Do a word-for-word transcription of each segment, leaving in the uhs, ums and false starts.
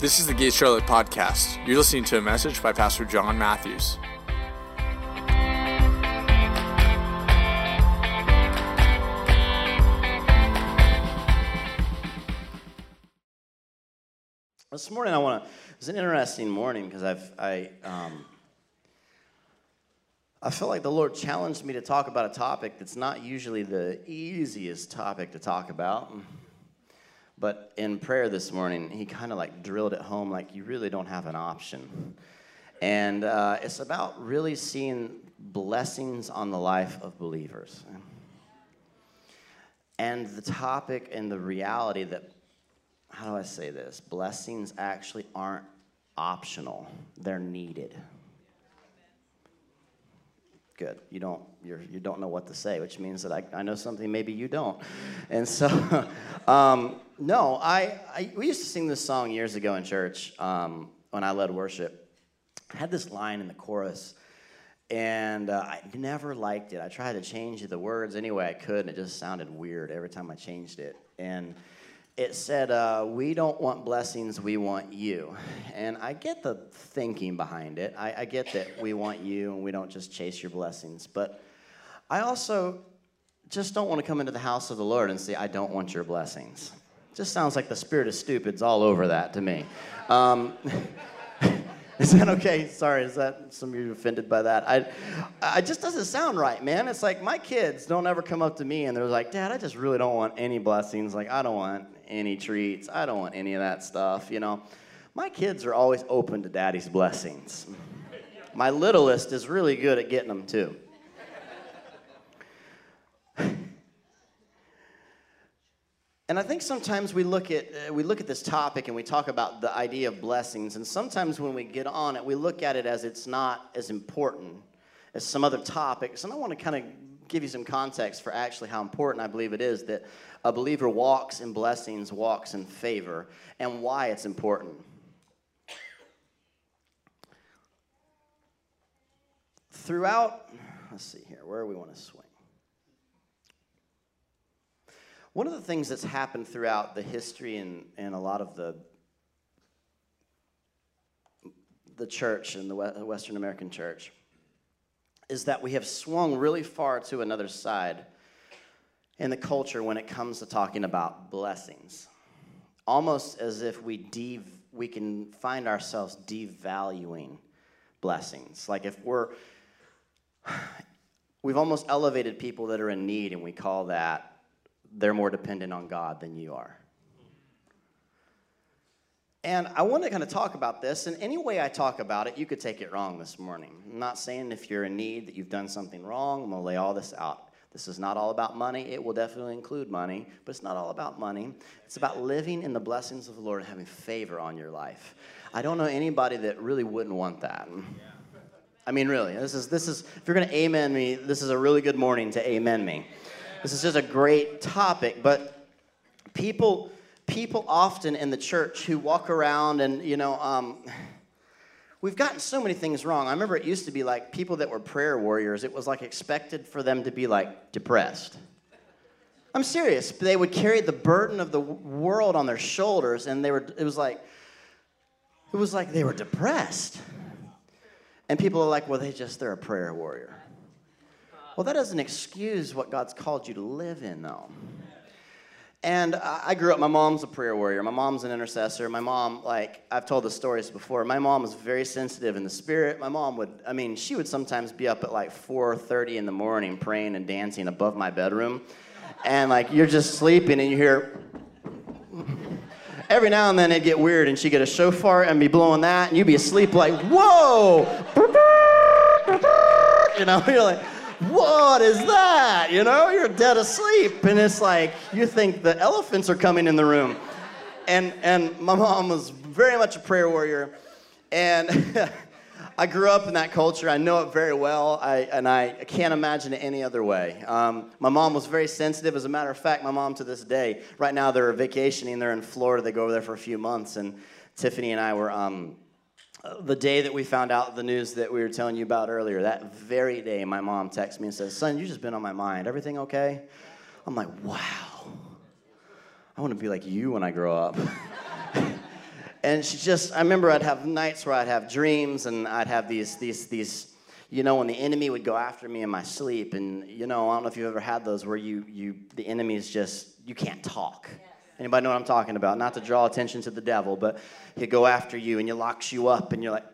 This is the Gates Charlotte podcast. You're listening to a message by Pastor John Matthews. This morning, I want to. It was an interesting morning because I've I um, I felt like the Lord challenged me to talk about a topic that's not usually the easiest topic to talk about. But in prayer this morning, he kind of like drilled it home like you really don't have an option. And uh, it's about really seeing blessings on the life of believers. And the topic and the reality that, how do I say this? Blessings actually aren't optional. They're needed. Good. You don't you're, you don't know what to say, which means that I, I know something maybe you don't. And so, um, no, I, I we used to sing this song years ago in church um, when I led worship. I had this line in the chorus, and uh, I never liked it. I tried to change the words any way I could, and it just sounded weird every time I changed it. And it said, uh, we don't want blessings, we want you. And I get the thinking behind it. I, I get that we want you and we don't just chase your blessings. But I also just don't want to come into the house of the Lord and say, I don't want your blessings. It just sounds like the spirit of stupid's all over that to me. Um, is that okay? Sorry, is that some of you offended by that? I, I just doesn't sound right, man. It's like my kids don't ever come up to me and they're like, Dad, I just really don't want any blessings. Like, I don't want any treats. I don't want any of that stuff, you know. My kids are always open to Daddy's blessings. My littlest is really good at getting them, too. And I think sometimes we look at uh, we look at this topic and we talk about the idea of blessings, and sometimes when we get on it, we look at it as it's not as important as some other topics. And I want to kind of give you some context for actually how important I believe it is that a believer walks in blessings, walks in favor, and why it's important. Throughout, let's see here, where we want to swing. One of the things that's happened throughout the history and, and a lot of the, the church and the Western American church is that we have swung really far to another side in the culture when it comes to talking about blessings. Almost as if we de- we can find ourselves devaluing blessings. Like if we're, we've almost elevated people that are in need and we call that they're more dependent on God than you are. And I want to kind of talk about this, and any way I talk about it, you could take it wrong this morning. I'm not saying if you're in need that you've done something wrong. I'm going to lay all this out. This is not all about money. It will definitely include money, but it's not all about money. It's about living in the blessings of the Lord and having favor on your life. I don't know anybody that really wouldn't want that. I mean, really, this is, this is if you're going to amen me, this is a really good morning to amen me. This is just a great topic, but people people often in the church who walk around and, you know, um, we've gotten so many things wrong. I remember it used to be like people that were prayer warriors, it was like expected for them to be like depressed. I'm serious. They would carry the burden of the world on their shoulders, and they were. It was like it was like they were depressed. And people are like, well, they just, they're a prayer warrior. Well, that doesn't excuse what God's called you to live in, though. And I grew up, my mom's a prayer warrior. My mom's an intercessor. My mom, like, I've told the stories before. My mom was very sensitive in the spirit. My mom would, I mean, she would sometimes be up at, like, four thirty in the morning praying and dancing above my bedroom. And, like, you're just sleeping, and you hear... Every now and then it'd get weird, and she'd get a shofar and be blowing that, and you'd be asleep like, whoa! You know, you're like... What is that? You know, you're dead asleep. And it's like, you think the elephants are coming in the room. And and my mom was very much a prayer warrior. And I grew up in that culture. I know it very well. I And I can't imagine it any other way. Um, my mom was very sensitive. As a matter of fact, my mom to this day, right now they're vacationing. They're in Florida. They go over there for a few months. And Tiffany and I were... Um, The day that we found out the news that we were telling you about earlier, that very day, my mom texts me and says, son, you've just been on my mind. Everything okay? I'm like, wow. I want to be like you when I grow up. And she just, I remember I'd have nights where I'd have dreams, and I'd have these, these, these, you know, when the enemy would go after me in my sleep. And, you know, I don't know if you've ever had those where you, you the enemy is just, you can't talk. Yeah. Anybody know what I'm talking about? Not to draw attention to the devil, but he'll go after you and he locks you up and you're like,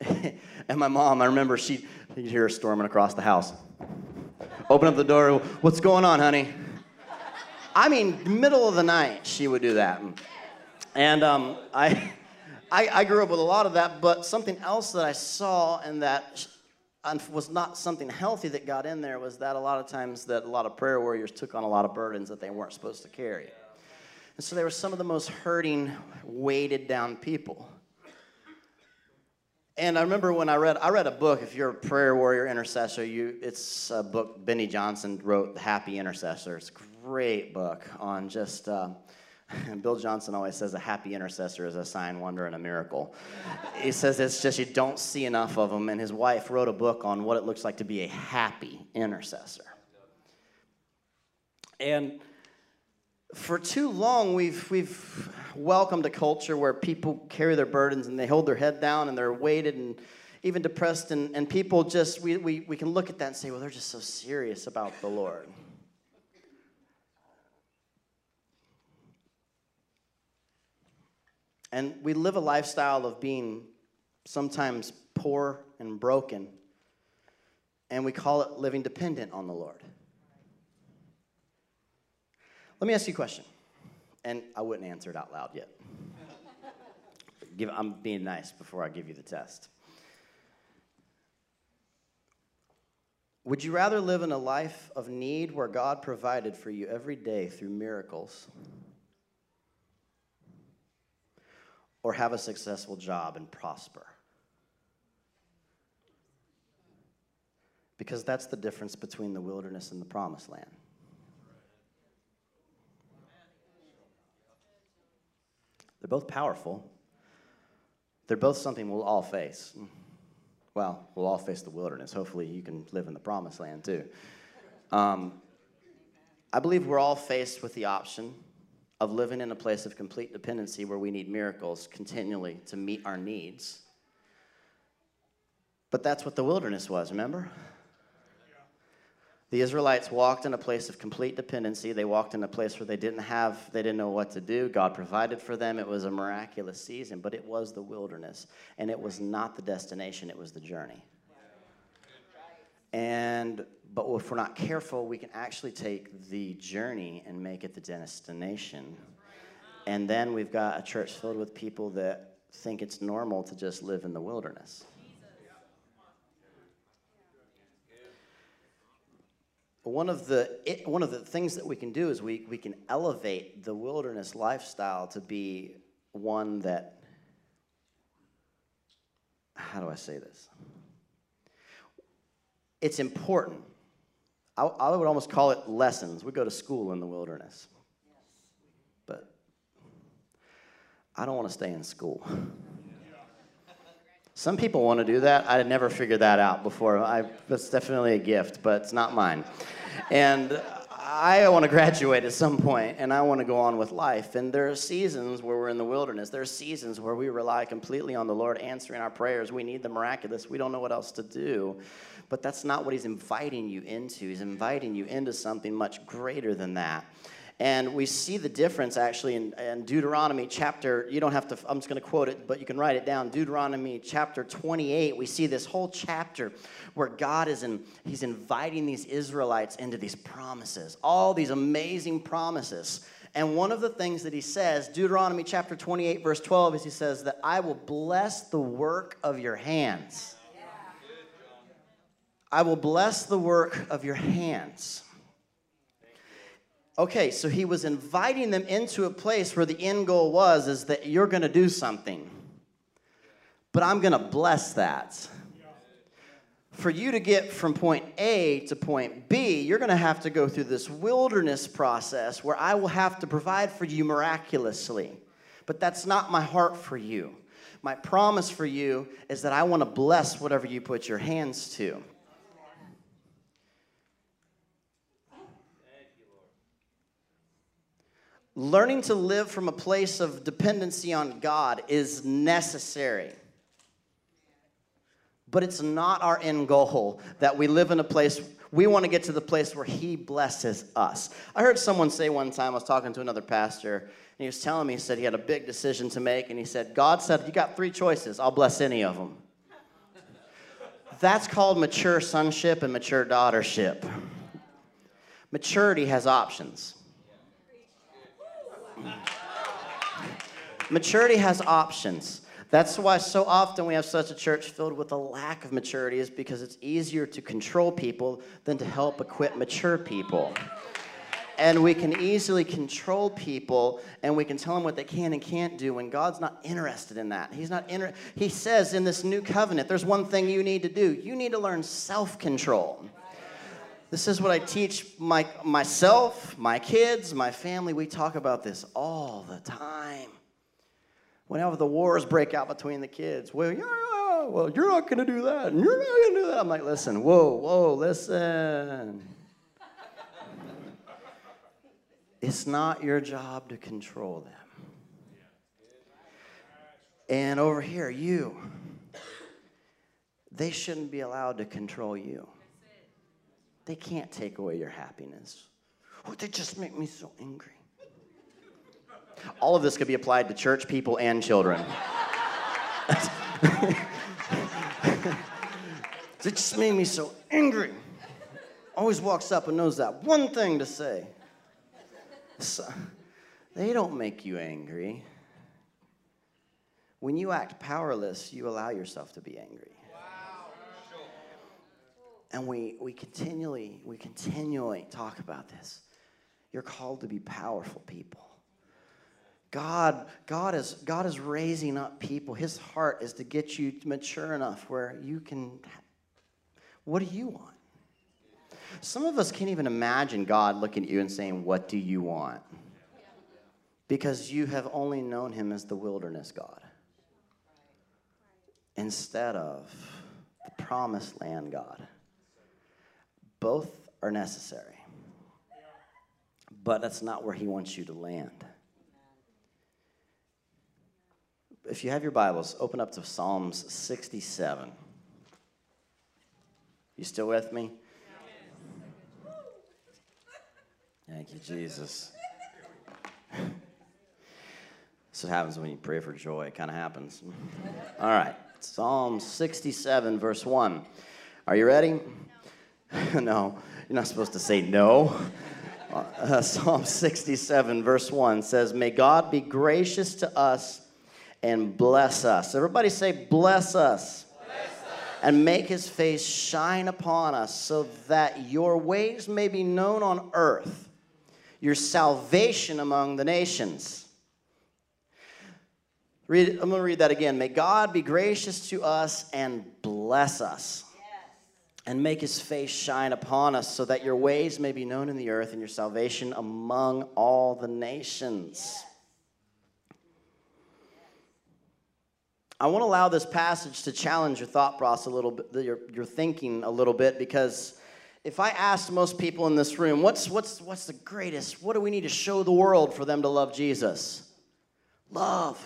yeah. Yeah. And my mom, I remember she, you'd hear her storming across the house. Open up the door, what's going on, honey? I mean, middle of the night, she would do that. And um, I, I, I grew up with a lot of that, but something else that I saw and that was not something healthy that got in there was that a lot of times that a lot of prayer warriors took on a lot of burdens that they weren't supposed to carry. And so they were some of the most hurting, weighted down people. And I remember when I read, I read a book, if you're a prayer warrior intercessor, you, it's a book Benny Johnson wrote, Happy Intercessor. It's a great book on just, uh, and Bill Johnson always says a happy intercessor is a sign, wonder, and a miracle. He says it's just you don't see enough of them, and his wife wrote a book on what it looks like to be a happy intercessor. And for too long, we've, we've welcomed a culture where people carry their burdens, and they hold their head down, and they're weighted, and even depressed, and, and people just, we, we, we can look at that and say, well, they're just so serious about the Lord. And we live a lifestyle of being sometimes poor and broken, and we call it living dependent on the Lord. Let me ask you a question, and I wouldn't answer it out loud yet. Give, I'm being nice before I give you the test. Would you rather live in a life of need where God provided for you every day through miracles, or have a successful job and prosper? Because that's the difference between the wilderness and the promised land. They're both powerful. They're both something we'll all face. Well, we'll all face the wilderness. Hopefully you can live in the promised land too. Um, I believe we're all faced with the option of living in a place of complete dependency where we need miracles continually to meet our needs. But that's what the wilderness was, remember? Yeah. The Israelites walked in a place of complete dependency. They walked in a place where they didn't have, they didn't know what to do. God provided for them. It was a miraculous season, but it was the wilderness. And it was not the destination, it was the journey. Yeah. And But if we're not careful, we can actually take the journey and make it the destination. And then we've got a church filled with people that think it's normal to just live in the wilderness. One of the, it, one of the things that we can do is we, we can elevate the wilderness lifestyle to be one that, how do I say this? It's important. I, I would almost call it lessons. We go to school in the wilderness. Yes. But I don't want to stay in school. Some people want to do that. I had never figured that out before. I, that's definitely a gift, but it's not mine. And I want to graduate at some point, and I want to go on with life. And there are seasons where we're in the wilderness. There are seasons where we rely completely on the Lord answering our prayers. We need the miraculous. We don't know what else to do. But that's not what he's inviting you into. He's inviting you into something much greater than that. And we see the difference, actually, in, in Deuteronomy chapter, you don't have to, I'm just going to quote it, but you can write it down. Deuteronomy chapter twenty-eight, we see this whole chapter where God is in, he's inviting these Israelites into these promises, all these amazing promises. And one of the things that he says, Deuteronomy chapter twenty-eight, verse twelve, is he says that I will bless the work of your hands. I will bless the work of your hands. Okay, so he was inviting them into a place where the end goal was is that you're going to do something. But I'm going to bless that. For you to get from point A to point B, you're going to have to go through this wilderness process where I will have to provide for you miraculously. But that's not my heart for you. My promise for you is that I want to bless whatever you put your hands to. learning to live from a place of dependency on God is necessary. But it's not our end goal that we live in a place, we want to get to the place where he blesses us. I heard someone say one time, I was talking to another pastor, and he was telling me, he said he had a big decision to make, and he said, God said, you got three choices, I'll bless any of them. That's called mature sonship and mature daughtership. Maturity has options. Maturity has options. That's why so often we have such a church filled with a lack of maturity, is because it's easier to control people than to help equip mature people. And we can easily control people, and we can tell them what they can and can't do, and God's not interested in that. He's not inter- He says in this new covenant, there's one thing you need to do. You need to learn self-control. This is what I teach my, myself, my kids, my family. We talk about this all the time. Whenever the wars break out between the kids, well, you're, well, you're not going to do that, and you're not going to do that. I'm like, listen, whoa, whoa, listen. It's not your job to control them. And over here, you, they shouldn't be allowed to control you. They can't take away your happiness. Oh, they just make me so angry. All of this could be applied to church people and children. It just made me so angry. Always walks up and knows that one thing to say. So, they don't make you angry. When you act powerless, you allow yourself to be angry. Wow. And we, we continually, we continually talk about this. You're called to be powerful people. God, God is, God is raising up people. His heart is to get you mature enough where you can, what do you want? Some of us can't even imagine God looking at you and saying, what do you want? Because you have only known him as the wilderness God instead of the promised land God. Both are necessary, but that's not where he wants you to land. If you have your Bibles, open up to Psalm sixty-seven. You still with me? Thank you, Jesus. That's what happens when you pray for joy. It kind of happens. All right. Psalm sixty-seven, verse one. Are you ready? No. No. You're not supposed to say no. Uh, Psalm sixty-seven, verse one says, may God be gracious to us and bless us. Everybody say, bless us. Bless us. And make his face shine upon us, so that your ways may be known on earth, your salvation among the nations. Read, I'm going to read that again. May God be gracious to us and bless us. Yes. And make his face shine upon us, so that your ways may be known in the earth, and your salvation among all the nations. Yes. I want to allow this passage to challenge your thought process a little bit, your, your thinking a little bit, because if I asked most people in this room, what's, what's, what's the greatest, what do we need to show the world for them to love Jesus? Love.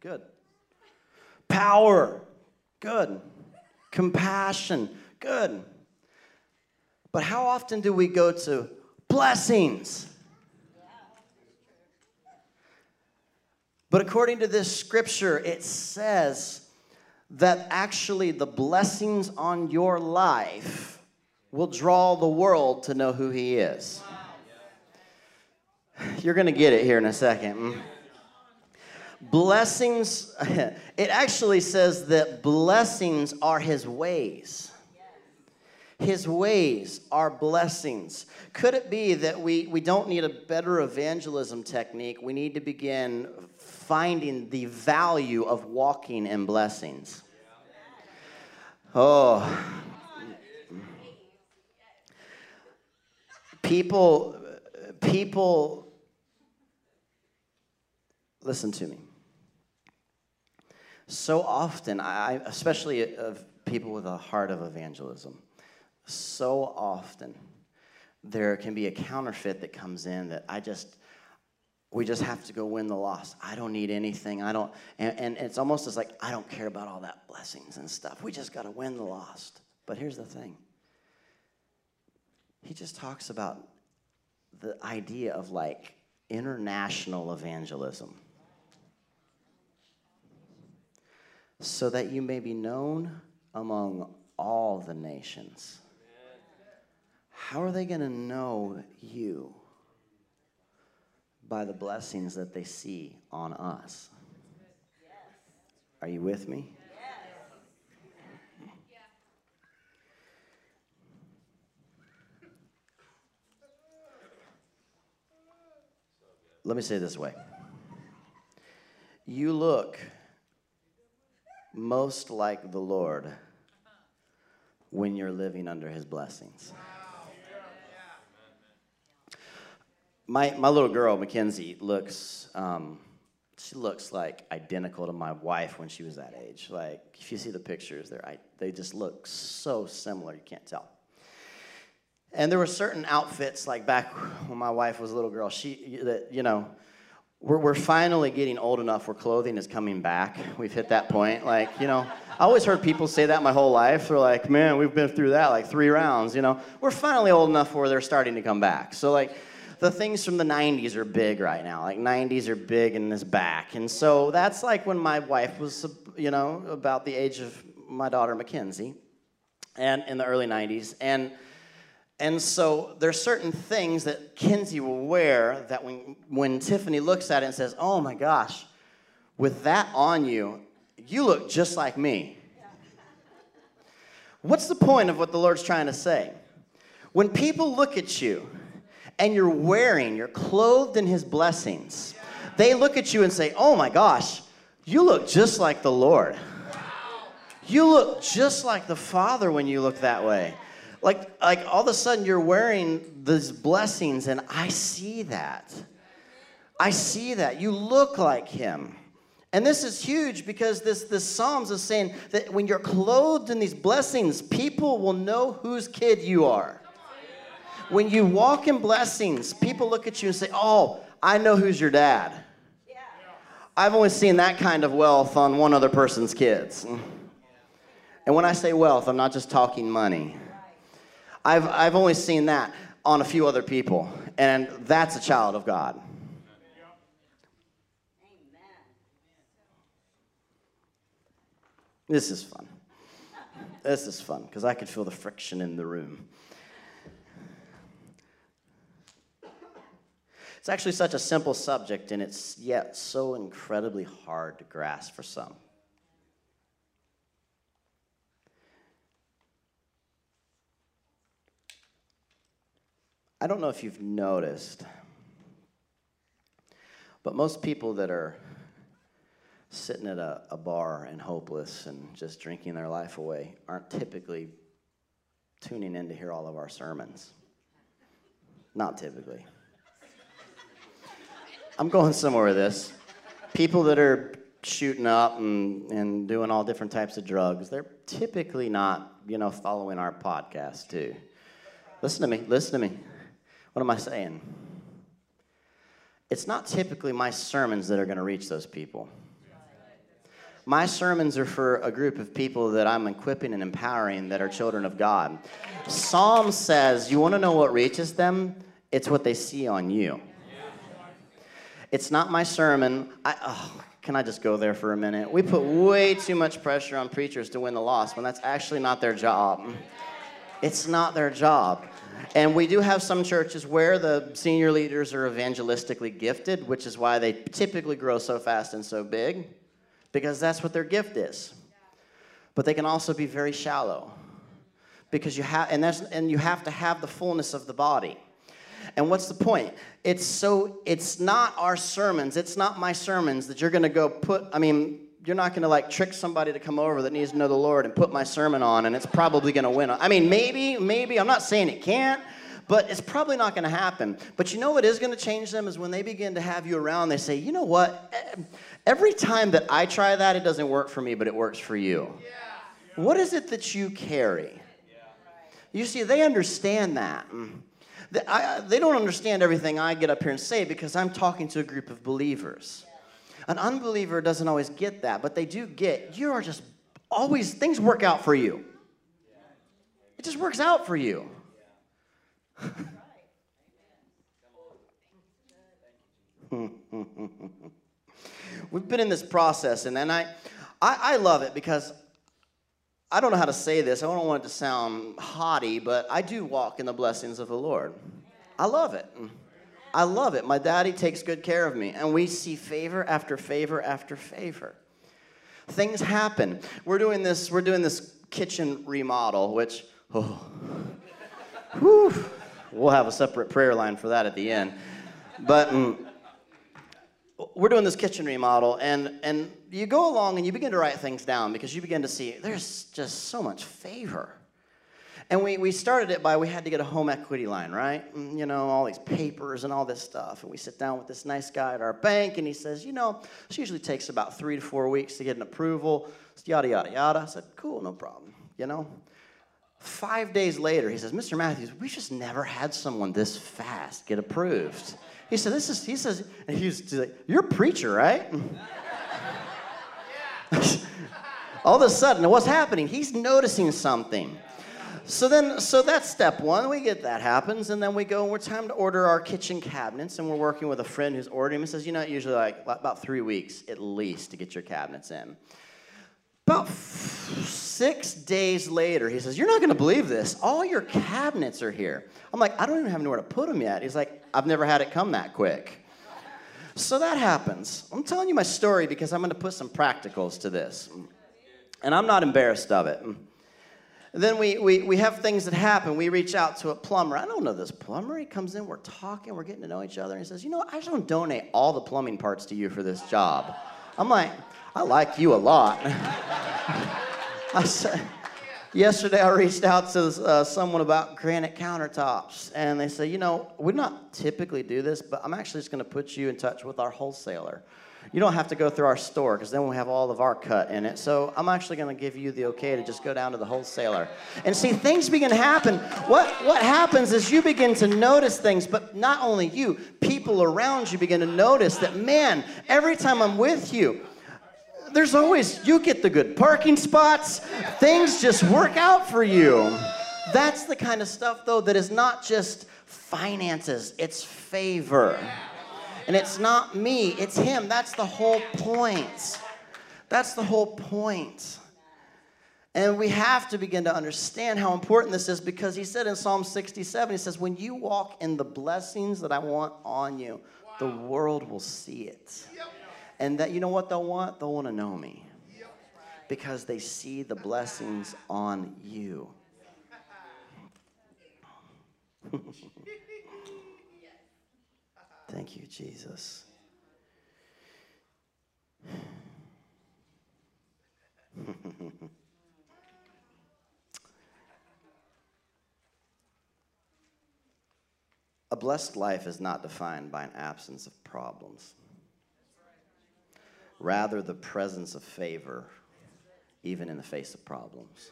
Good. Power. Good. Compassion. Good. But how often do we go to blessings? But according to this scripture, it says that actually the blessings on your life will draw the world to know who he is. Wow. You're going to get it here in a second. Blessings, it actually says that blessings are his ways. His ways are blessings. Could it be that we, we don't need a better evangelism technique? We need to begin finding the value of walking in blessings. Oh. People, people, listen to me. So often, I, especially of people with a heart of evangelism, so often there can be a counterfeit that comes in that I just, We just have to go win the lost. I don't need anything. I don't, and, and it's almost as like, I don't care about all that blessings and stuff. We just got to win the lost. But here's the thing. He just talks about the idea of like international evangelism. So that you may be known among all the nations. How are they going to know you? By the blessings that they see on us. Are you with me? Yes. Let me say it this way. You look most like the Lord when you're living under his blessings. My my little girl, Mackenzie, looks, um, she looks like identical to my wife when she was that age. Like, if you see the pictures, they're, I, they just look so similar, you can't tell. And there were certain outfits, like back when my wife was a little girl, she, that, you know, we're, we're finally getting old enough where clothing is coming back. We've hit that point. Like, you know, I always heard people say that my whole life. They're like, man, we've been through that like three rounds, you know. We're finally old enough where they're starting to come back. So, like, the things from the nineties are big right now. Like, nineties are big in this back. And so that's like when my wife was, you know, about the age of my daughter, Mackenzie, and in the early nineties. And and so there's certain things that Kenzie will wear that when, when Tiffany looks at it and says, oh, my gosh, with that on you, you look just like me. Yeah. What's the point of what the Lord's trying to say? When people look at you, and you're wearing, you're clothed in his blessings, they look at you and say, oh my gosh, you look just like the Lord. You look just like the Father when you look that way. Like, like all of a sudden you're wearing these blessings, and I see that. I see that. You look like him. And this is huge because this, this Psalms is saying that when you're clothed in these blessings, people will know whose kid you are. When you walk in blessings, people look at you and say, oh, I know who's your dad. Yeah. I've only seen that kind of wealth on one other person's kids. And when I say wealth, I'm not just talking money. I've, I've only seen that on a few other people, and that's a child of God. Amen. This is fun. This is fun, because I could feel the friction in the room. It's actually such a simple subject, and it's yet so incredibly hard to grasp for some. I don't know if you've noticed, but most people that are sitting at a, a bar and hopeless and just drinking their life away aren't typically tuning in to hear all of our sermons. Not typically. I'm going somewhere with this. People that are shooting up and, and doing all different types of drugs, they're typically not, you know, following our podcast too. Listen to me, listen to me. What am I saying? It's not typically my sermons that are going to reach those people. My sermons are for a group of people that I'm equipping and empowering that are children of God. Psalm says, you want to know what reaches them? It's what they see on you. It's not my sermon. I, oh, can I just go there for a minute? We put way too much pressure on preachers to win the lost when that's actually not their job. It's not their job. And we do have some churches where the senior leaders are evangelistically gifted, which is why they typically grow so fast and so big, because that's what their gift is. But they can also be very shallow, because you have, and that's, and you have to have the fullness of the body. And what's the point? It's so, it's not our sermons, it's not my sermons that you're going to go put, I mean, you're not going to like trick somebody to come over that needs to know the Lord and put my sermon on, and it's probably going to win. I mean, maybe, maybe, I'm not saying it can't, but it's probably not going to happen. But you know what is going to change them is when they begin to have you around, they say, you know what, every time that I try that, it doesn't work for me, but it works for you. Yeah. Yeah. What is it that you carry? Yeah. You see, they understand that. They, I, they don't understand everything I get up here and say because I'm talking to a group of believers. An unbeliever doesn't always get that, but they do get, you are just always, things work out for you. It just works out for you. We've been in this process, and, and I, I, I love it because I don't know how to say this. I don't want it to sound haughty, but I do walk in the blessings of the Lord. I love it. I love it. My daddy takes good care of me, and we see favor after favor after favor. Things happen. We're doing this. We're doing this kitchen remodel, which oh, whew, we'll have a separate prayer line for that at the end. But um, we're doing this kitchen remodel, and and you go along and you begin to write things down because you begin to see there's just so much favor. And we, we started it by we had to get a home equity line, right? You know, all these papers and all this stuff. And we sit down with this nice guy at our bank, and he says, you know, this usually takes about three to four weeks to get an approval, yada, yada, yada. I said, cool, no problem, you know. Five days later, he says, Mister Matthews, we just never had someone this fast get approved. He said, this is, he says, and he was like, you're a preacher, right? All of a sudden, what's happening? He's noticing something. So then, so that's step one. We get that happens, and then we go, and we're time to order our kitchen cabinets, and we're working with a friend who's ordering them. He says, you know, it usually like about three weeks at least to get your cabinets in. About f- six days later, he says, you're not going to believe this. All your cabinets are here. I'm like, I don't even have anywhere to put them yet. He's like, I've never had it come that quick. So that happens. I'm telling you my story because I'm going to put some practicals to this, and I'm not embarrassed of it. Then we, we, we have things that happen. We reach out to a plumber. I don't know this plumber. He comes in. We're talking. We're getting to know each other. And he says, you know, I just don't donate all the plumbing parts to you for this job. I'm like, I like you a lot. I said, yesterday I reached out to uh, someone about granite countertops. And they said, you know, we not typically do this, but I'm actually just going to put you in touch with our wholesaler. You don't have to go through our store because then we have all of our cut in it. So I'm actually going to give you the okay to just go down to the wholesaler. And see, things begin to happen. What, what happens is you begin to notice things, but not only you, people around you begin to notice that, man, every time I'm with you, there's always, you get the good parking spots. Things just work out for you. That's the kind of stuff, though, that is not just finances. It's favor. And it's not me, it's him. That's the whole point. That's the whole point. And we have to begin to understand how important this is because he said in Psalm sixty-seven, he says, when you walk in the blessings that I want on you, the world will see it. And that, you know what they'll want? They'll want to know me because they see the blessings on you. Thank you, Jesus. A blessed life is not defined by an absence of problems. Rather, the presence of favor, even in the face of problems.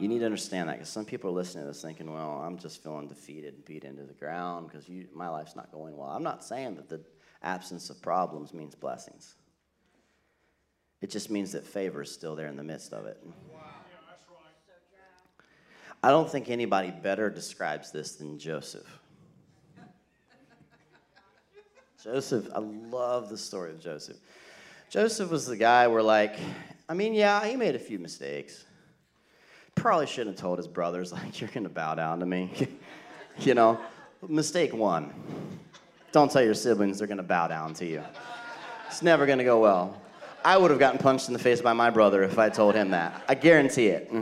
You need to understand that because some people are listening to this thinking, well, I'm just feeling defeated and beat into the ground because you, my life's not going well. I'm not saying that the absence of problems means blessings. It just means that favor is still there in the midst of it. Wow. Yeah, that's right. I don't think anybody better describes this than Joseph. Joseph, I love the story of Joseph. Joseph was the guy where, like, I mean, yeah, he made a few mistakes. Probably shouldn't have told his brothers, like, you're going to bow down to me. You know, mistake one. Don't tell your siblings they're going to bow down to you. It's never going to go well. I would have gotten punched in the face by my brother if I told him that. I guarantee it.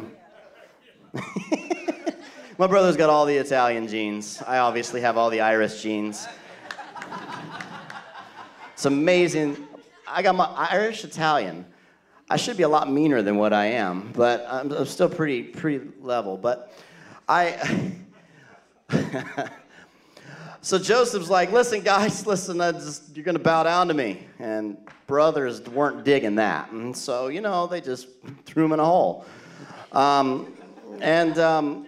My brother's got all the Italian genes. I obviously have all the Irish genes. It's amazing. I got my Irish-Italian. I should be a lot meaner than what I am, but I'm, I'm still pretty pretty level. But I, so Joseph's like, listen, guys, listen, I just, you're going to bow down to me. And brothers weren't digging that. And so, you know, they just threw him in a hole. Um, and um,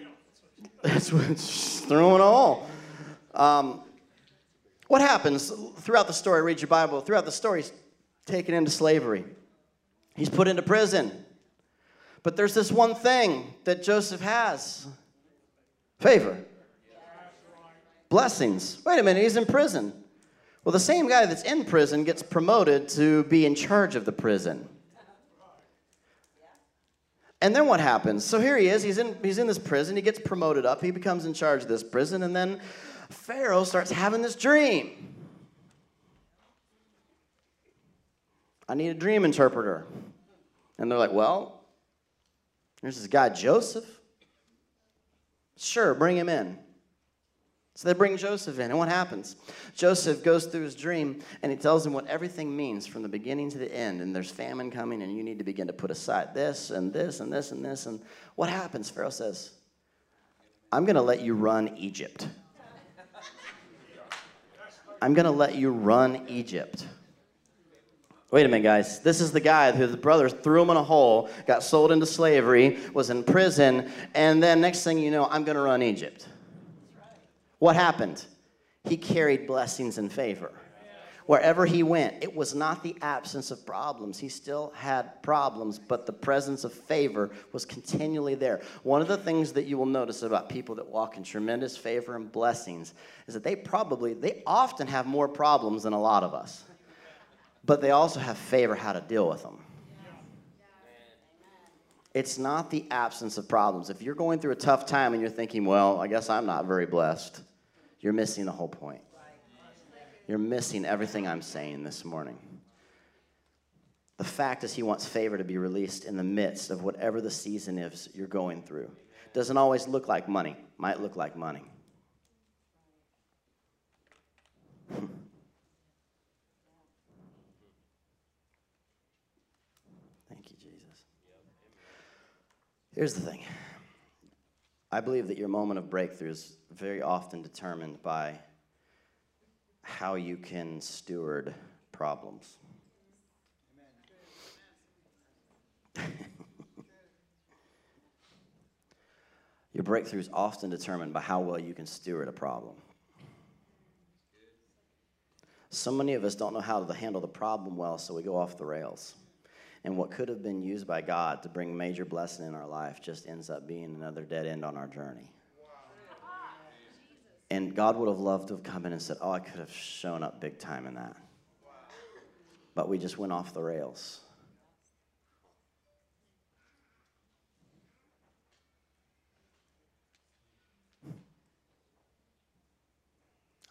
That's what's throwing all. Um, what happens throughout the story? Read your Bible. Throughout the story, he's taken into slavery. He's put into prison. But there's this one thing that Joseph has. Favor. Blessings. Wait a minute, he's in prison. Well, the same guy that's in prison gets promoted to be in charge of the prison. And then what happens? So here he is, he's in, he's in this prison, he gets promoted up, he becomes in charge of this prison, and then Pharaoh starts having this dream. I need a dream interpreter. And they're like, well, there's this guy Joseph. Sure, bring him in. So they bring Joseph in, and what happens? Joseph goes through his dream, and he tells him what everything means from the beginning to the end, and there's famine coming, and you need to begin to put aside this and this and this and this. And what happens? Pharaoh says, I'm going to let you run Egypt. I'm going to let you run Egypt. Wait a minute, guys. This is the guy who the brothers threw him in a hole, got sold into slavery, was in prison, and then next thing you know, I'm going to run Egypt. What happened? He carried blessings and favor. Wherever he went, it was not the absence of problems. He still had problems, but the presence of favor was continually there. One of the things that you will notice about people that walk in tremendous favor and blessings is that they probably, they often have more problems than a lot of us, but they also have favor how to deal with them. It's not the absence of problems. If you're going through a tough time and you're thinking, well, I guess I'm not very blessed, you're missing the whole point. You're missing everything I'm saying this morning. The fact is he wants favor to be released in the midst of whatever the season is you're going through. Doesn't always look like money. Might look like money. Here's the thing. I believe that your moment of breakthrough is very often determined by how you can steward problems. Your breakthrough is often determined by how well you can steward a problem. So many of us don't know how to handle the problem well, so we go off the rails. And what could have been used by God to bring major blessing in our life just ends up being another dead end on our journey. And God would have loved to have come in and said, oh, I could have shown up big time in that. But we just went off the rails.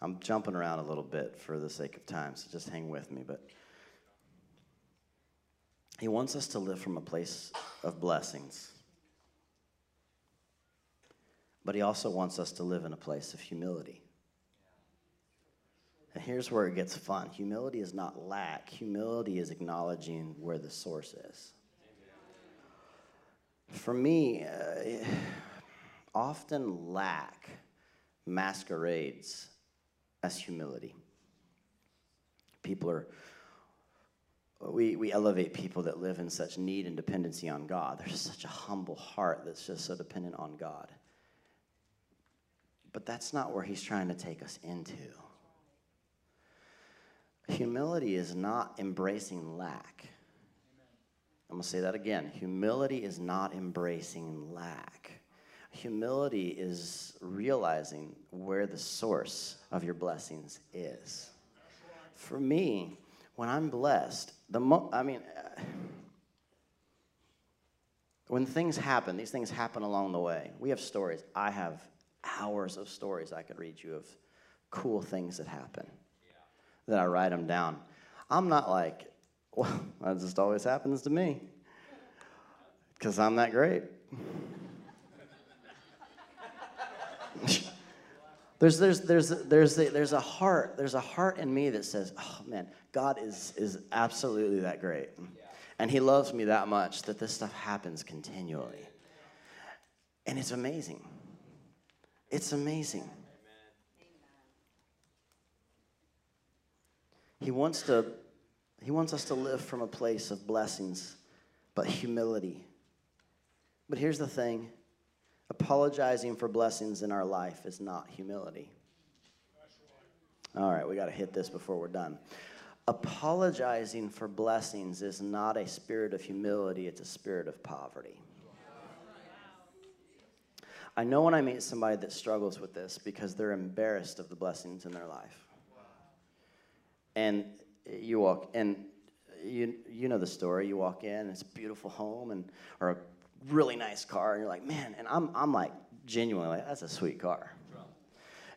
I'm jumping around a little bit for the sake of time, so just hang with me, but He wants us to live from a place of blessings. But he also wants us to live in a place of humility. And here's where it gets fun. Humility is not lack. Humility is acknowledging where the source is. For me, uh, often lack masquerades as humility. People are... We, we elevate people that live in such need and dependency on God. There's such a humble heart that's just so dependent on God. But that's not where he's trying to take us into. Humility is not embracing lack. I'm going to say that again. Humility is not embracing lack. Humility is realizing where the source of your blessings is. For me, when I'm blessed, the mo- I mean, uh, when things happen, these things happen along the way. We have stories. I have hours of stories I could read you of cool things that happen. Yeah. That I write them down. I'm not like, well, that just always happens to me because I'm that great. There's there's there's there's a, there's a heart there's a heart in me that says, oh man, God is is absolutely that great, yeah. And He loves me that much that this stuff happens continually, and it's amazing. It's amazing. Amen. He wants to He wants us to live from a place of blessings, but humility. But here's the thing, apologizing for blessings in our life is not humility. All right, we got to hit this before we're done. Apologizing for blessings is not a spirit of humility, it's a spirit of poverty. I know when I meet somebody that struggles with this because they're embarrassed of the blessings in their life. And you walk, and you you know the story. You walk in, it's a beautiful home and or a really nice car, and you're like, man, and I'm I'm like genuinely like, that's a sweet car.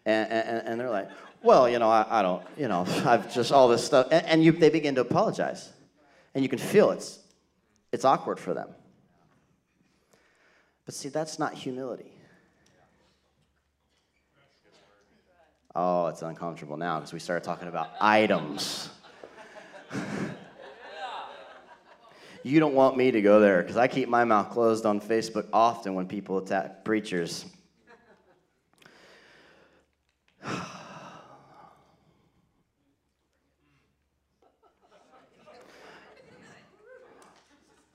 And, and, and they're like, well, you know, I, I don't, you know, I've just all this stuff. And, and you, they begin to apologize. And you can feel it's, it's awkward for them. But see, that's not humility. Oh, it's uncomfortable now because we started talking about items. You don't want me to go there because I keep my mouth closed on Facebook often when people attack preachers.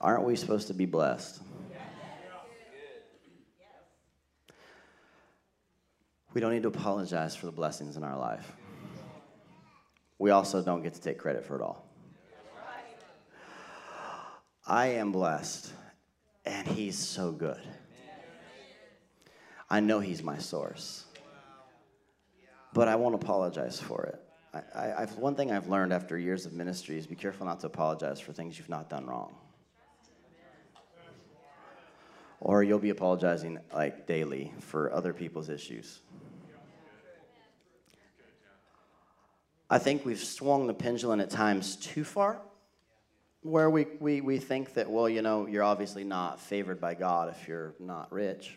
Aren't we supposed to be blessed? We don't need to apologize for the blessings in our life. We also don't get to take credit for it all. I am blessed, and he's so good. I know he's my source, but I won't apologize for it. I, I, I've, one thing I've learned after years of ministry is be careful not to apologize for things you've not done wrong. Or you'll be apologizing like daily for other people's issues. I think we've swung the pendulum at times too far, where we, we, we think that, well, you know, you're obviously not favored by God if you're not rich.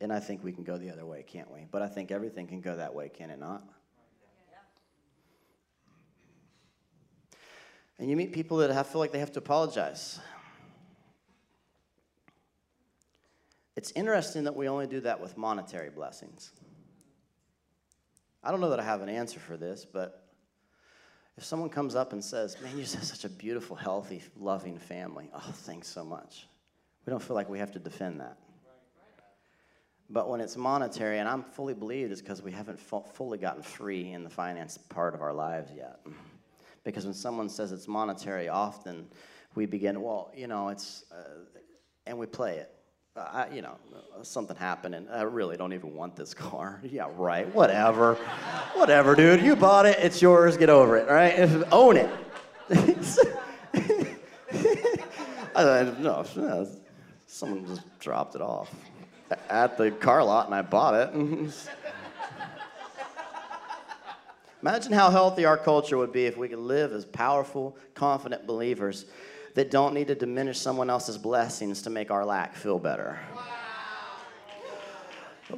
And I think we can go the other way, can't we? But I think everything can go that way, can it not? And you meet people that have, feel like they have to apologize. It's interesting that we only do that with monetary blessings. I don't know that I have an answer for this, but if someone comes up and says, man, you just have such a beautiful, healthy, loving family. Oh, thanks so much. We don't feel like we have to defend that. But when it's monetary, and I'm fully believed it's because we haven't fu- fully gotten free in the finance part of our lives yet. Because when someone says it's monetary, often we begin, well, you know, it's, uh, and we play it. Uh, I, you know, something happened, and I really don't even want this car. Yeah, right, whatever. Whatever, dude, you bought it, it's yours, get over it, all right? Own it. I, no, no, someone just dropped it off at the car lot, and I bought it. Imagine how healthy our culture would be if we could live as powerful, confident believers that don't need to diminish someone else's blessings to make our lack feel better. Wow.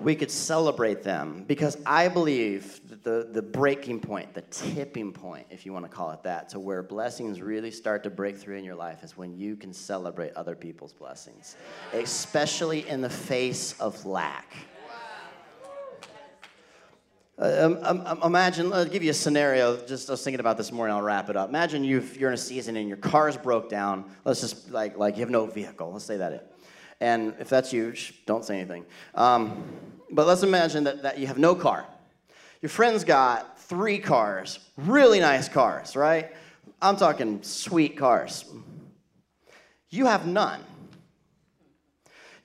We could celebrate them, because I believe that the, the breaking point, the tipping point, if you want to call it that, to where blessings really start to break through in your life is when you can celebrate other people's blessings, especially in the face of lack. Uh, um, um, imagine, I'll give you a scenario, just I was thinking about this morning, I'll wrap it up. Imagine you've, you're in a season and your car's broke down. Let's just, like, like you have no vehicle. Let's say that it. And if that's you, shh, don't say anything. Um, but let's imagine that, that you have no car. Your friend's got three cars, really nice cars, right? I'm talking sweet cars. You have none.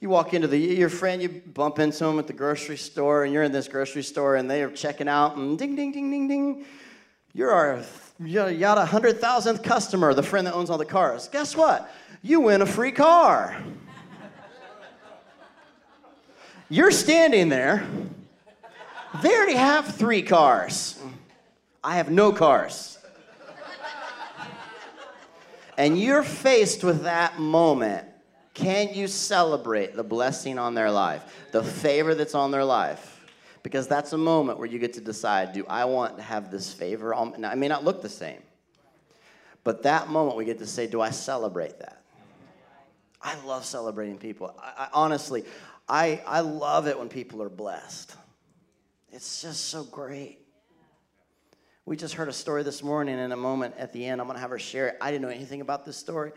You walk into the, your friend, you bump into them at the grocery store, and you're in this grocery store, and they are checking out, and ding, ding, ding, ding, ding. You're our yada one hundred thousandth customer, the friend that owns all the cars. Guess what? You win a free car. You're standing there. They already have three cars. I have no cars. And you're faced with that moment. Can you celebrate the blessing on their life, the favor that's on their life? Because that's a moment where you get to decide, do I want to have this favor? Now, it may not look the same, but that moment we get to say, do I celebrate that? I love celebrating people. I, I, honestly, I, I love it when people are blessed. It's just so great. We just heard a story this morning. In a moment at the end, I'm going to have her share it. I didn't know anything about this story.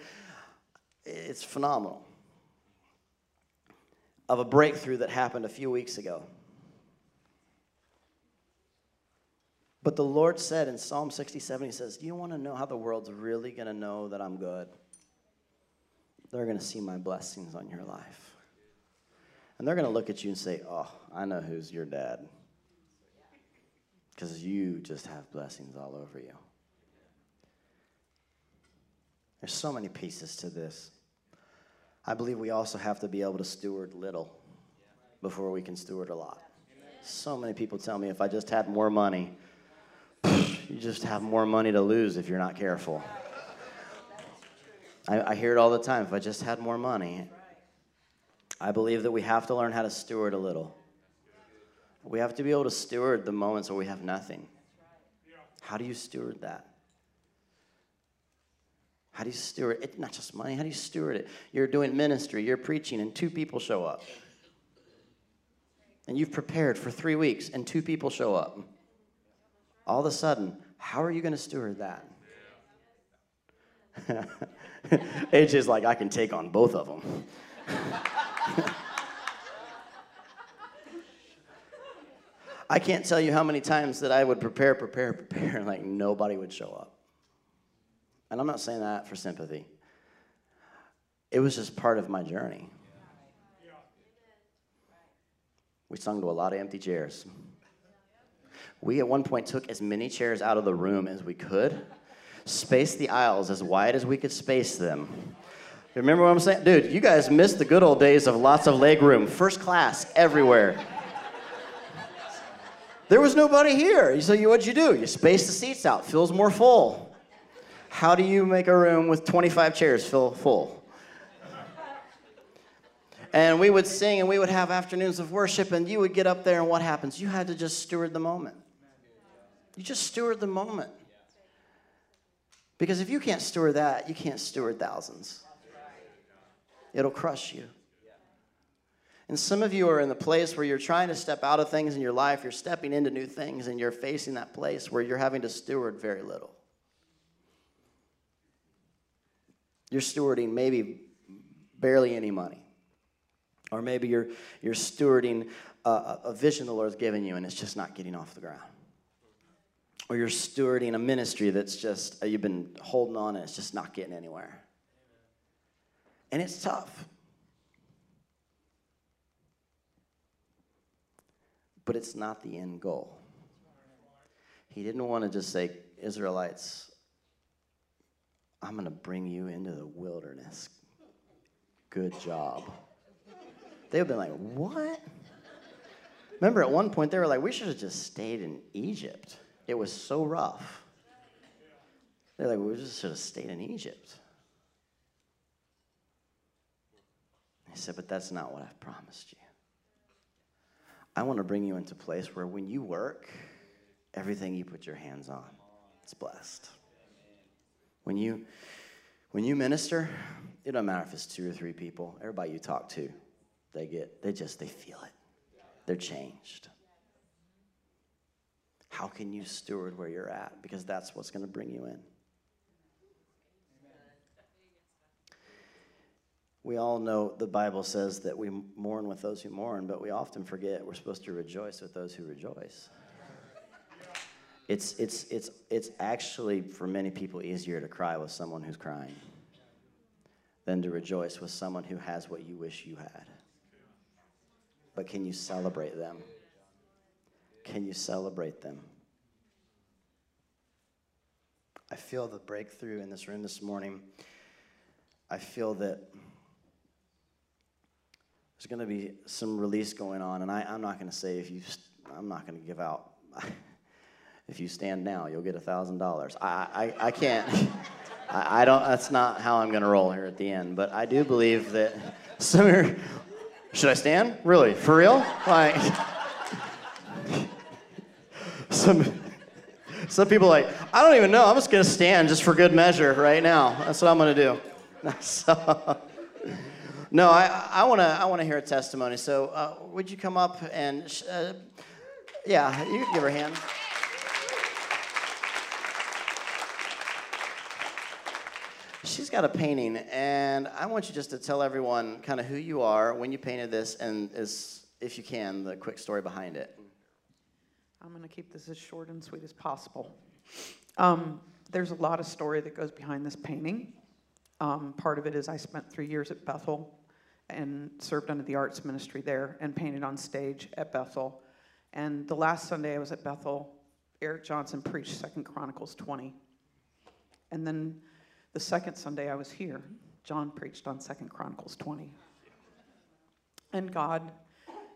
It's phenomenal. of a breakthrough that happened a few weeks ago. But the Lord said in Psalm sixty-seven, he says, do you want to know how the world's really going to know that I'm good? They're going to see my blessings on your life. And they're going to look at you and say, oh, I know who's your dad. Because you just have blessings all over you. There's so many pieces to this. I believe we also have to be able to steward little before we can steward a lot. So many people tell me, if I just had more money, you just have more money to lose if you're not careful. I, I hear it all the time, if I just had more money. I believe that we have to learn how to steward a little. We have to be able to steward the moments where we have nothing. How do you steward that? How do you steward it? Not just money, how do you steward it? You're doing ministry, you're preaching, and two people show up. And you've prepared for three weeks, and two people show up. All of a sudden, how are you going to steward that? It's just like, I can take on both of them. I can't tell you how many times that I would prepare, prepare, prepare, and like nobody would show up. And I'm not saying that for sympathy. It was just part of my journey. We sung to a lot of empty chairs. We at one point took as many chairs out of the room as we could, spaced the aisles as wide as we could space them. Remember what I'm saying? Dude, you guys missed the good old days of lots of leg room, first class everywhere. There was nobody here. So what'd you do? You space the seats out, feels more full. How do you make a room with twenty-five chairs feel full? And we would sing, and we would have afternoons of worship, and you would get up there, and what happens? You had to just steward the moment. You just steward the moment. Because if you can't steward that, you can't steward thousands. It'll crush you. And some of you are in the place where you're trying to step out of things in your life, you're stepping into new things, and you're facing that place where you're having to steward very little. You're stewarding maybe barely any money. Or maybe you're, you're stewarding a, a vision the Lord's given you, and it's just not getting off the ground. Or you're stewarding a ministry that's just, you've been holding on, and it's just not getting anywhere. And it's tough. But it's not the end goal. He didn't want to just say, Israelites, I'm going to bring you into the wilderness. Good job. They would have been like, what? Remember, at one point, they were like, we should have just stayed in Egypt. It was so rough. They're like, we just should have stayed in Egypt. He said, but that's not what I've promised you. I want to bring you into a place where when you work, everything you put your hands on, it's blessed. When you, when you minister, it doesn't matter if it's two or three people, everybody you talk to, They get, they just, they feel it. They're changed. How can you steward where you're at? Because that's what's going to bring you in. We all know the Bible says that we mourn with those who mourn, but we often forget we're supposed to rejoice with those who rejoice. It's, it's, it's, it's actually, for many people, easier to cry with someone who's crying than to rejoice with someone who has what you wish you had. But can you celebrate them? Can you celebrate them? I feel the breakthrough in this room this morning. I feel that there's going to be some release going on, and I, I'm not going to say if you, I'm not going to give out. If you stand now, you'll get a thousand dollars. I, I, I can't. I, I don't. That's not how I'm going to roll here at the end. But I do believe that some are. Should I stand? Really? For real? Like, some, some people are like, I don't even know. I'm just going to stand just for good measure right now. That's what I'm going to do. So, no, I, I want to I want to hear a testimony. So uh, would you come up and, sh- uh, yeah, you can give her a hand. She's got a painting, and I want you just to tell everyone kind of who you are, when you painted this, and is, if you can, the quick story behind it. I'm going to keep this as short and sweet as possible. Um, there's a lot of story that goes behind this painting. Um, part of it is I spent three years at Bethel and served under the arts ministry there and painted on stage at Bethel. And the last Sunday I was at Bethel, Eric Johnson preached Second Chronicles twenty. And then the second Sunday I was here, John preached on Second Chronicles twenty. And God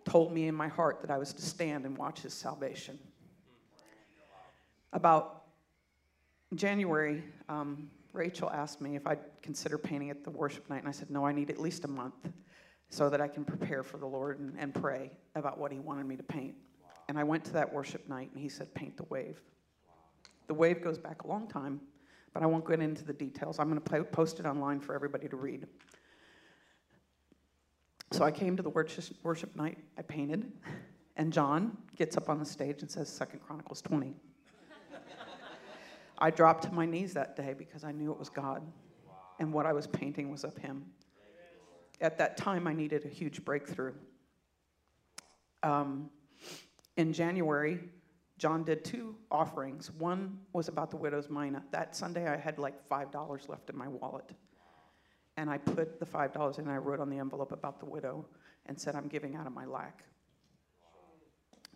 told me in my heart that I was to stand and watch his salvation. About January, um, Rachel asked me if I'd consider painting at the worship night, and I said, no, I need at least a month so that I can prepare for the Lord and, and pray about what he wanted me to paint. Wow. And I went to that worship night, and he said, paint the wave. Wow. The wave goes back a long time, but I won't get into the details. I'm going to post it online for everybody to read. So I came to the worship night, I painted, and John gets up on the stage and says, Second Chronicles twenty. I dropped to my knees that day because I knew it was God, and what I was painting was of him. At that time, I needed a huge breakthrough. Um, in January, John did two offerings. One was about the widow's mina. That Sunday, I had like five dollars left in my wallet. And I put the five dollars in, and I wrote on the envelope about the widow and said, I'm giving out of my lack.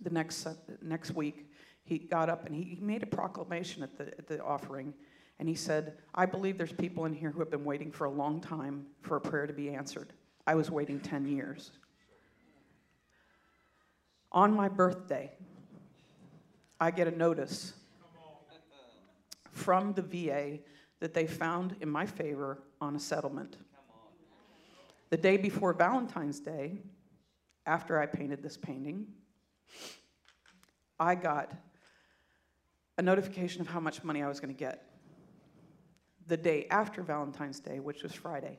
The next next week, he got up and he made a proclamation at the, at the offering, and he said, I believe there's people in here who have been waiting for a long time for a prayer to be answered. I was waiting ten years. On my birthday, I get a notice from the V A that they found in my favor on a settlement. The day before Valentine's Day, after I painted this painting, I got a notification of how much money I was going to get. The day after Valentine's Day, which was Friday,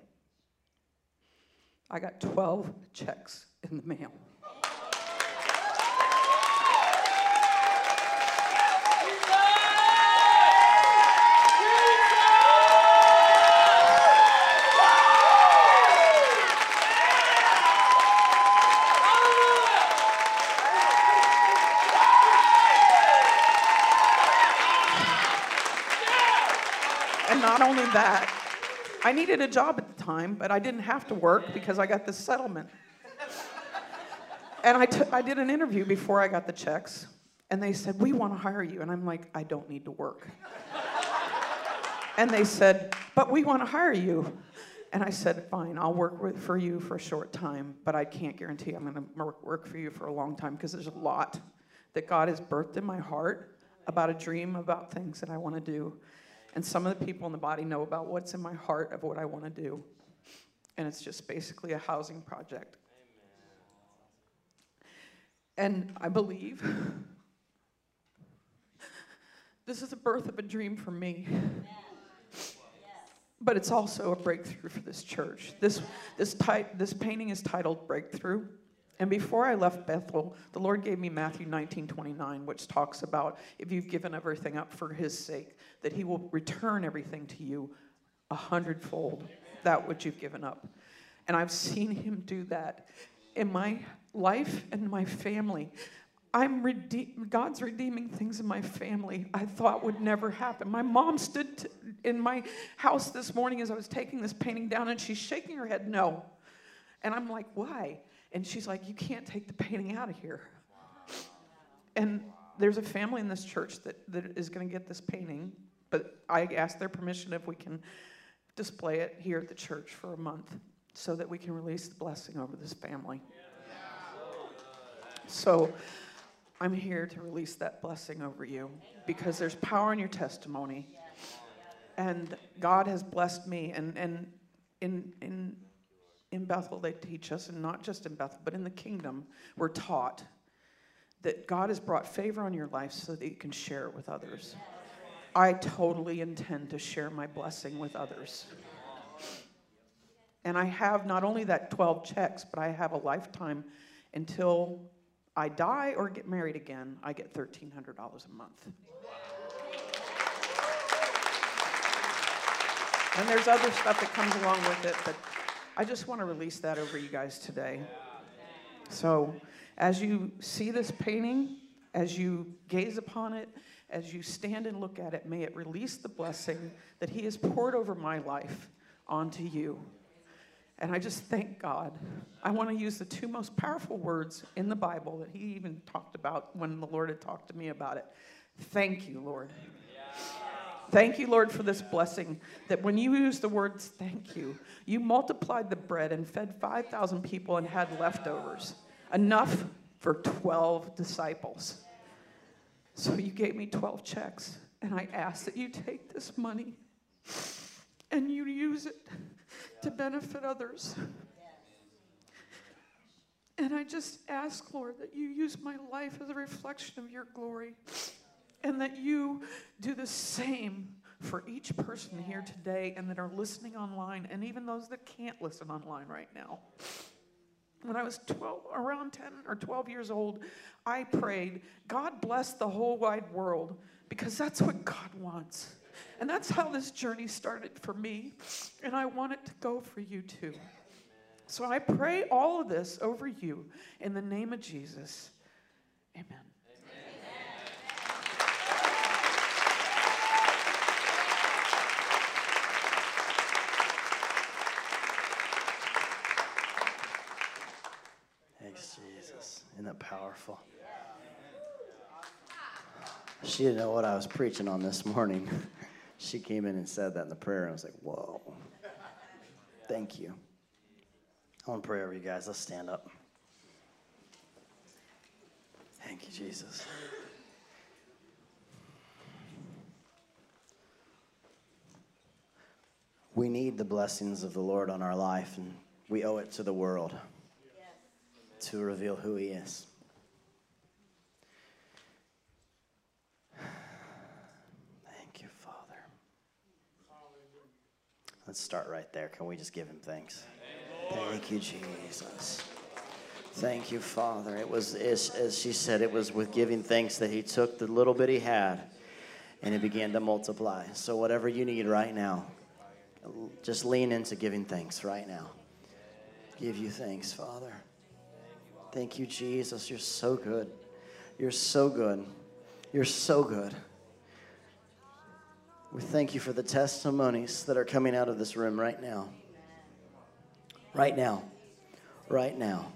I got twelve checks in the mail. Not only that, I needed a job at the time, but I didn't have to work because I got this settlement. And I, I did an interview before I got the checks, and they said, we want to hire you. And I'm like, I don't need to work. And they said, but we want to hire you. And I said, fine, I'll work with, for you for a short time, but I can't guarantee I'm going to work for you for a long time because there's a lot that God has birthed in my heart about a dream, about things that I want to do. And some of the people in the body know about what's in my heart of what I want to do. And it's just basically a housing project. Amen. And I believe this is the birth of a dream for me. Yes. But it's also a breakthrough for this church. This, this, type, this painting is titled Breakthrough. And before I left Bethel, the Lord gave me Matthew nineteen twenty-nine, which talks about if you've given everything up for his sake, that he will return everything to you a hundredfold, that which you've given up. And I've seen him do that in my life and my family. I'm rede- God's redeeming things in my family I thought would never happen. My mom stood t- in my house this morning as I was taking this painting down, and she's shaking her head no. And I'm like, why? And she's like, you can't take the painting out of here. Wow. And there's a family in this church that, that is going to get this painting, but I asked their permission if we can display it here at the church for a month so that we can release the blessing over this family. Yeah. So I'm here to release that blessing over you because there's power in your testimony. And God has blessed me. And, and in... in In Bethel, they teach us, and not just in Bethel, but in the kingdom, we're taught that God has brought favor on your life so that you can share it with others. I totally intend to share my blessing with others. And I have not only that twelve checks, but I have a lifetime until I die or get married again, I get thirteen hundred dollars a month. And there's other stuff that comes along with it, but I just want to release that over you guys today. So as you see this painting, as you gaze upon it, as you stand and look at it, may it release the blessing that he has poured over my life onto you. And I just thank God. I want to use the two most powerful words in the Bible that he even talked about when the Lord had talked to me about it. Thank you, Lord. Thank you, Lord, for this blessing, that when you use the words thank you, you multiplied the bread and fed five thousand people and had leftovers, enough for twelve disciples. So you gave me twelve checks, and I ask that you take this money and you use it to benefit others. And I just ask, Lord, that you use my life as a reflection of your glory, and that you do the same for each person here today and that are listening online, and even those that can't listen online right now. When I was twelve, around ten or twelve years old, I prayed, God bless the whole wide world, because that's what God wants. And that's how this journey started for me, and I want it to go for you too. So I pray all of this over you in the name of Jesus. Amen. Isn't that powerful? She didn't know what I was preaching on this morning. She came in and said that in the prayer, and I was like, whoa. Thank you. I want to pray over you guys. Let's stand up. Thank you, Jesus. We need the blessings of the Lord on our life, and we owe it to the world to reveal who he is. Thank you, Father. Let's start right there. Can we just give him thanks? Thank you, Jesus. Thank you, Father. It was, as, as she said, it was with giving thanks that he took the little bit he had and it began to multiply. So whatever you need right now, just lean into giving thanks right now. Give you thanks, Father. Thank you, Jesus. You're so good. You're so good. You're so good. We thank you for the testimonies that are coming out of this room right now. Right now. Right now.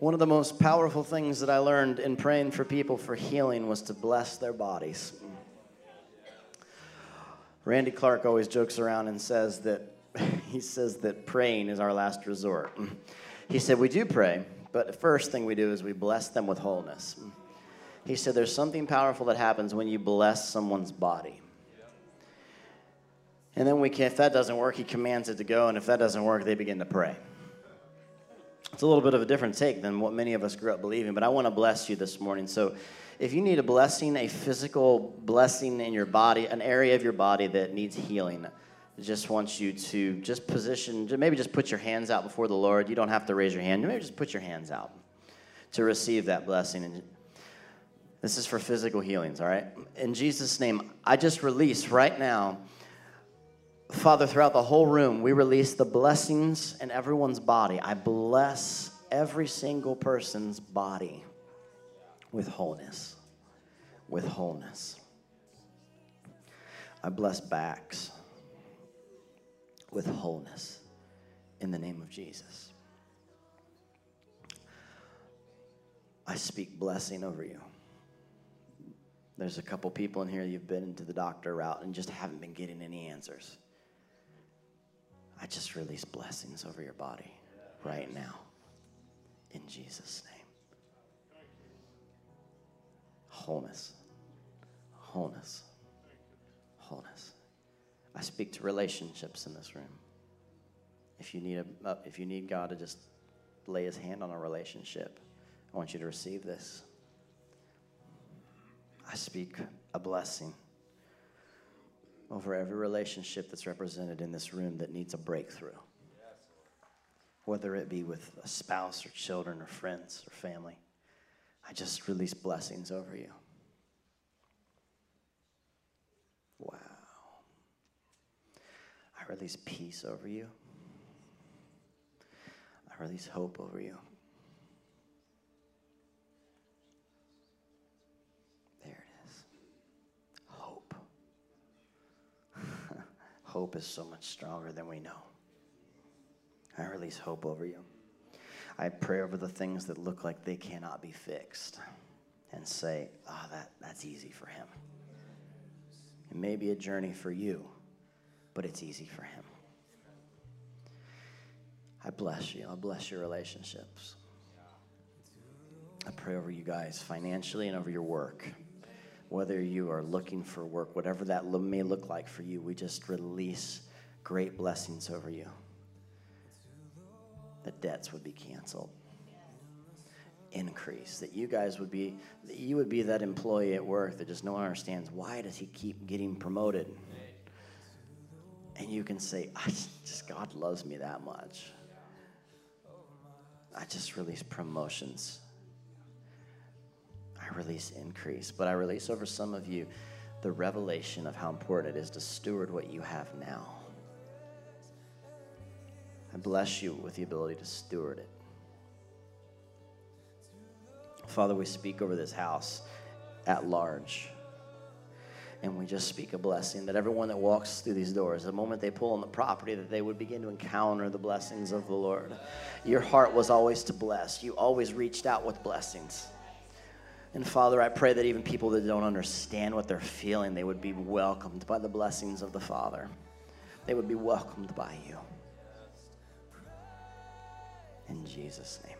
One of the most powerful things that I learned in praying for people for healing was to bless their bodies. Randy Clark always jokes around and says that He says that praying is our last resort. He said, we do pray, but the first thing we do is we bless them with wholeness. He said, there's something powerful that happens when you bless someone's body. And then we can, if that doesn't work, he commands it to go, and if that doesn't work, they begin to pray. It's a little bit of a different take than what many of us grew up believing, but I want to bless you this morning. So if you need a blessing, a physical blessing in your body, an area of your body that needs healing, just wants you to just position, maybe just put your hands out before the Lord. You don't have to raise your hand. Maybe just put your hands out to receive that blessing. And this is for physical healings, all right? In Jesus' name, I just release right now, Father, throughout the whole room, we release the blessings in everyone's body. I bless every single person's body with wholeness, with wholeness. I bless backs with wholeness in the name of Jesus. I speak blessing over you. There's a couple people in here, you've been into the doctor route and just haven't been getting any answers. I just release blessings over your body right now in Jesus' name. Wholeness, wholeness, wholeness. I speak to relationships in this room. If you need a, if you need God to just lay his hand on a relationship, I want you to receive this. I speak a blessing over every relationship that's represented in this room that needs a breakthrough, whether it be with a spouse or children or friends or family. I just release blessings over you. I release peace over you. I release hope over you. There it is. Hope. Hope is so much stronger than we know. I release hope over you. I pray over the things that look like they cannot be fixed and say, oh, that, that's easy for him. It may be a journey for you, but it's easy for him. I bless you. I bless your relationships. I pray over you guys financially and over your work. Whether you are looking for work, whatever that may look like for you, we just release great blessings over you. That debts would be canceled. Increase, that you guys would be, that you would be that employee at work that just no one understands, why does he keep getting promoted? And you can say, I just, God loves me that much. I just release promotions. I release increase, but I release over some of you the revelation of how important it is to steward what you have now. I bless you with the ability to steward it. Father, we speak over this house at large. And we just speak a blessing that everyone that walks through these doors, the moment they pull on the property, that they would begin to encounter the blessings of the Lord. Your heart was always to bless. You always reached out with blessings. And Father, I pray that even people that don't understand what they're feeling, they would be welcomed by the blessings of the Father. They would be welcomed by you. In Jesus' name.